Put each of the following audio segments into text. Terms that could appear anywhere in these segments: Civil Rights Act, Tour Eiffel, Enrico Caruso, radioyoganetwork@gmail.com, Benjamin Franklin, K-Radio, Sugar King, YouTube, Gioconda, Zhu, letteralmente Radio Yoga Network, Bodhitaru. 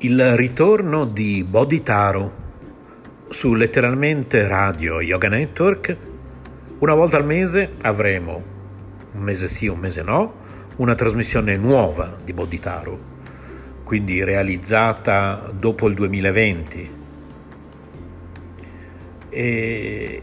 Il ritorno di Bodhitaru su letteralmente Radio Yoga Network. Una volta al mese avremo, un mese sì, un mese no, una trasmissione nuova di Bodhitaru, quindi realizzata dopo il 2020. E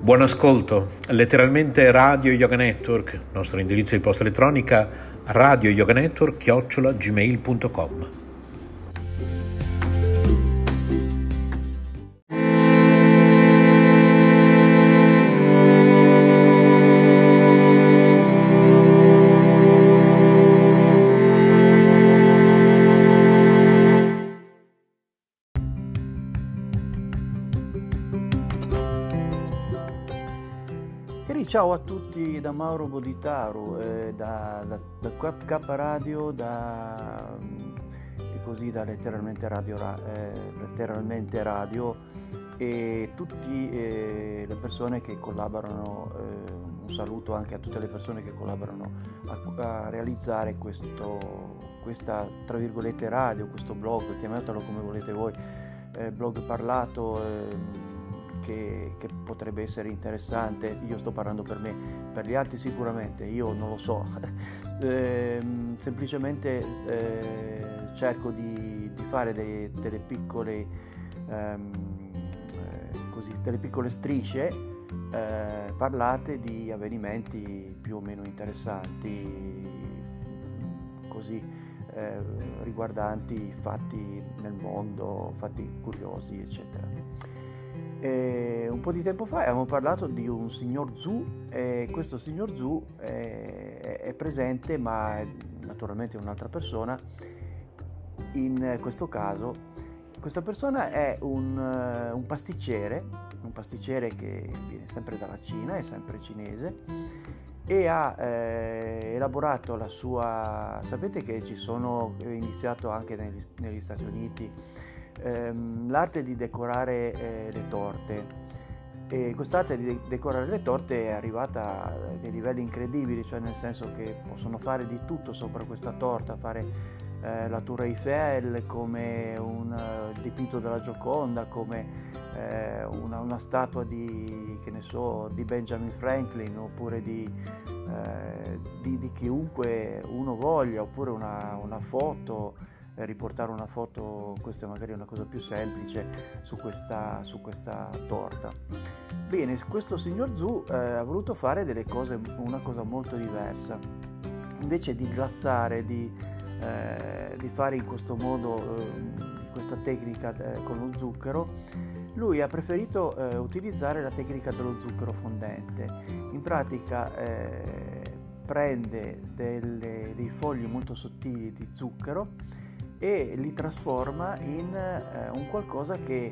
Buon ascolto. Letteralmente Radio Yoga Network, il nostro indirizzo di posta elettronica radioyoganetwork@gmail.com. Ciao a tutti da Mauro Bodhitaru, da K-Radio, e così da letteralmente radio e tutte le persone che collaborano. Un saluto anche a tutte le persone che collaborano a realizzare questa tra virgolette radio, questo blog, chiamatelo come volete voi, blog parlato. Che potrebbe essere interessante, io sto parlando per me, per gli altri sicuramente, io non lo so, semplicemente cerco di fare delle piccole strisce parlate di avvenimenti più o meno interessanti, così riguardanti fatti nel mondo, fatti curiosi, eccetera. Un po' di tempo fa abbiamo parlato di un signor Zhu, e questo signor Zhu è presente, ma è naturalmente un'altra persona. In questo caso questa persona è un pasticcere, che viene sempre dalla Cina, è sempre cinese, e ha elaborato la sua... Sapete che è iniziato anche negli Stati Uniti l'arte di decorare le torte, e quest'arte di decorare le torte è arrivata a dei livelli incredibili, cioè nel senso che possono fare di tutto sopra questa torta, fare la Tour Eiffel, come un dipinto della Gioconda, come una statua di Benjamin Franklin, oppure di chiunque uno voglia, oppure una foto. Riportare una foto, questa è magari una cosa più semplice, su questa torta. Bene, questo signor Zhu ha voluto fare una cosa molto diversa. Invece di glassare, di fare in questo modo questa tecnica con lo zucchero, lui ha preferito utilizzare la tecnica dello zucchero fondente. In pratica prende dei fogli molto sottili di zucchero e li trasforma in un qualcosa che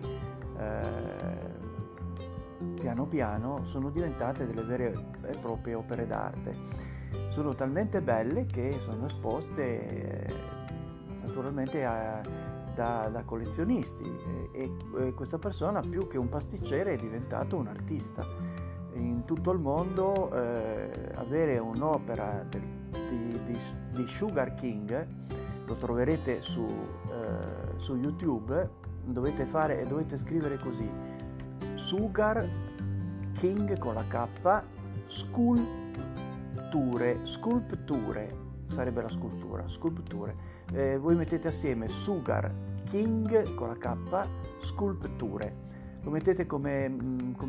piano piano sono diventate delle vere e proprie opere d'arte. Sono talmente belle che sono esposte naturalmente da collezionisti, e questa persona, più che un pasticcere, è diventato un artista. In tutto il mondo avere un'opera di Sugar King, lo troverete su YouTube, dovete scrivere così: Sugar King con la K, sculture, sarebbe la sculture, voi mettete assieme Sugar King con la K, sculture, lo mettete come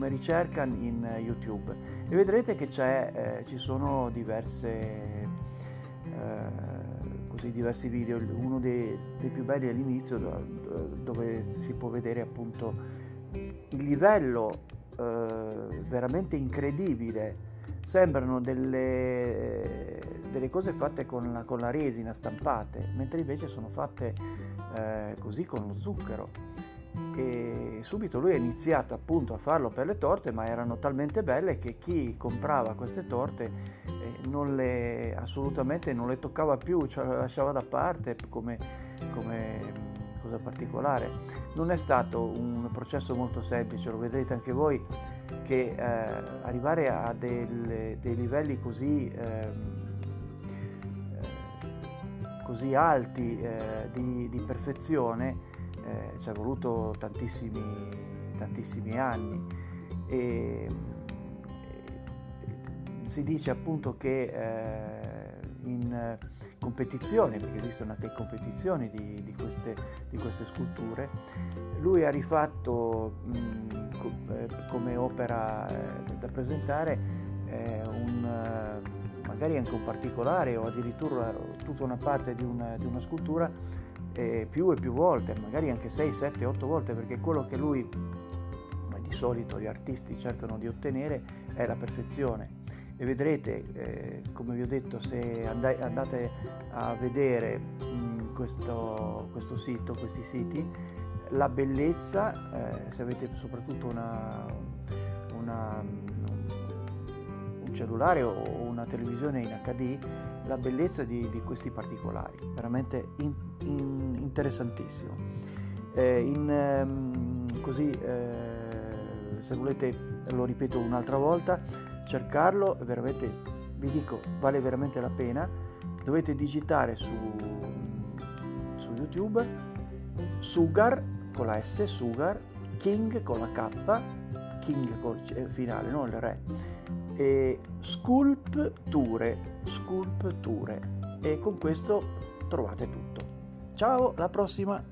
ricerca in YouTube e vedrete che ci sono diversi video. Uno dei più belli all'inizio, dove si può vedere appunto il livello veramente incredibile. Sembrano delle cose fatte con la resina, stampate, mentre invece sono fatte così, con lo zucchero. E subito lui ha iniziato appunto a farlo per le torte, ma erano talmente belle che chi comprava queste torte non le toccava più, cioè le lasciava da parte come cosa particolare. Non è stato un processo molto semplice, lo vedrete anche voi, che arrivare a dei livelli così alti di perfezione ci è voluto tantissimi anni. E si dice appunto che in competizione, perché esistono anche competizioni di queste sculture, lui ha rifatto come opera da presentare magari anche un particolare, o addirittura tutta una parte di una scultura, più e più volte, magari anche 6, 7, 8 volte, perché quello che lui, come di solito gli artisti cercano di ottenere, è la perfezione. E vedrete, come vi ho detto, se andate a vedere questo sito, questi siti, la bellezza, se avete soprattutto un cellulare o una televisione in HD, la bellezza di questi particolari, veramente interessantissimo. Se volete, lo ripeto un'altra volta, cercarlo, veramente, vi dico, vale veramente la pena. Dovete digitare su YouTube Sugar con la S, Sugar King con la K, King col finale, non il re, e sculture, e con questo trovate tutto. Ciao, alla prossima!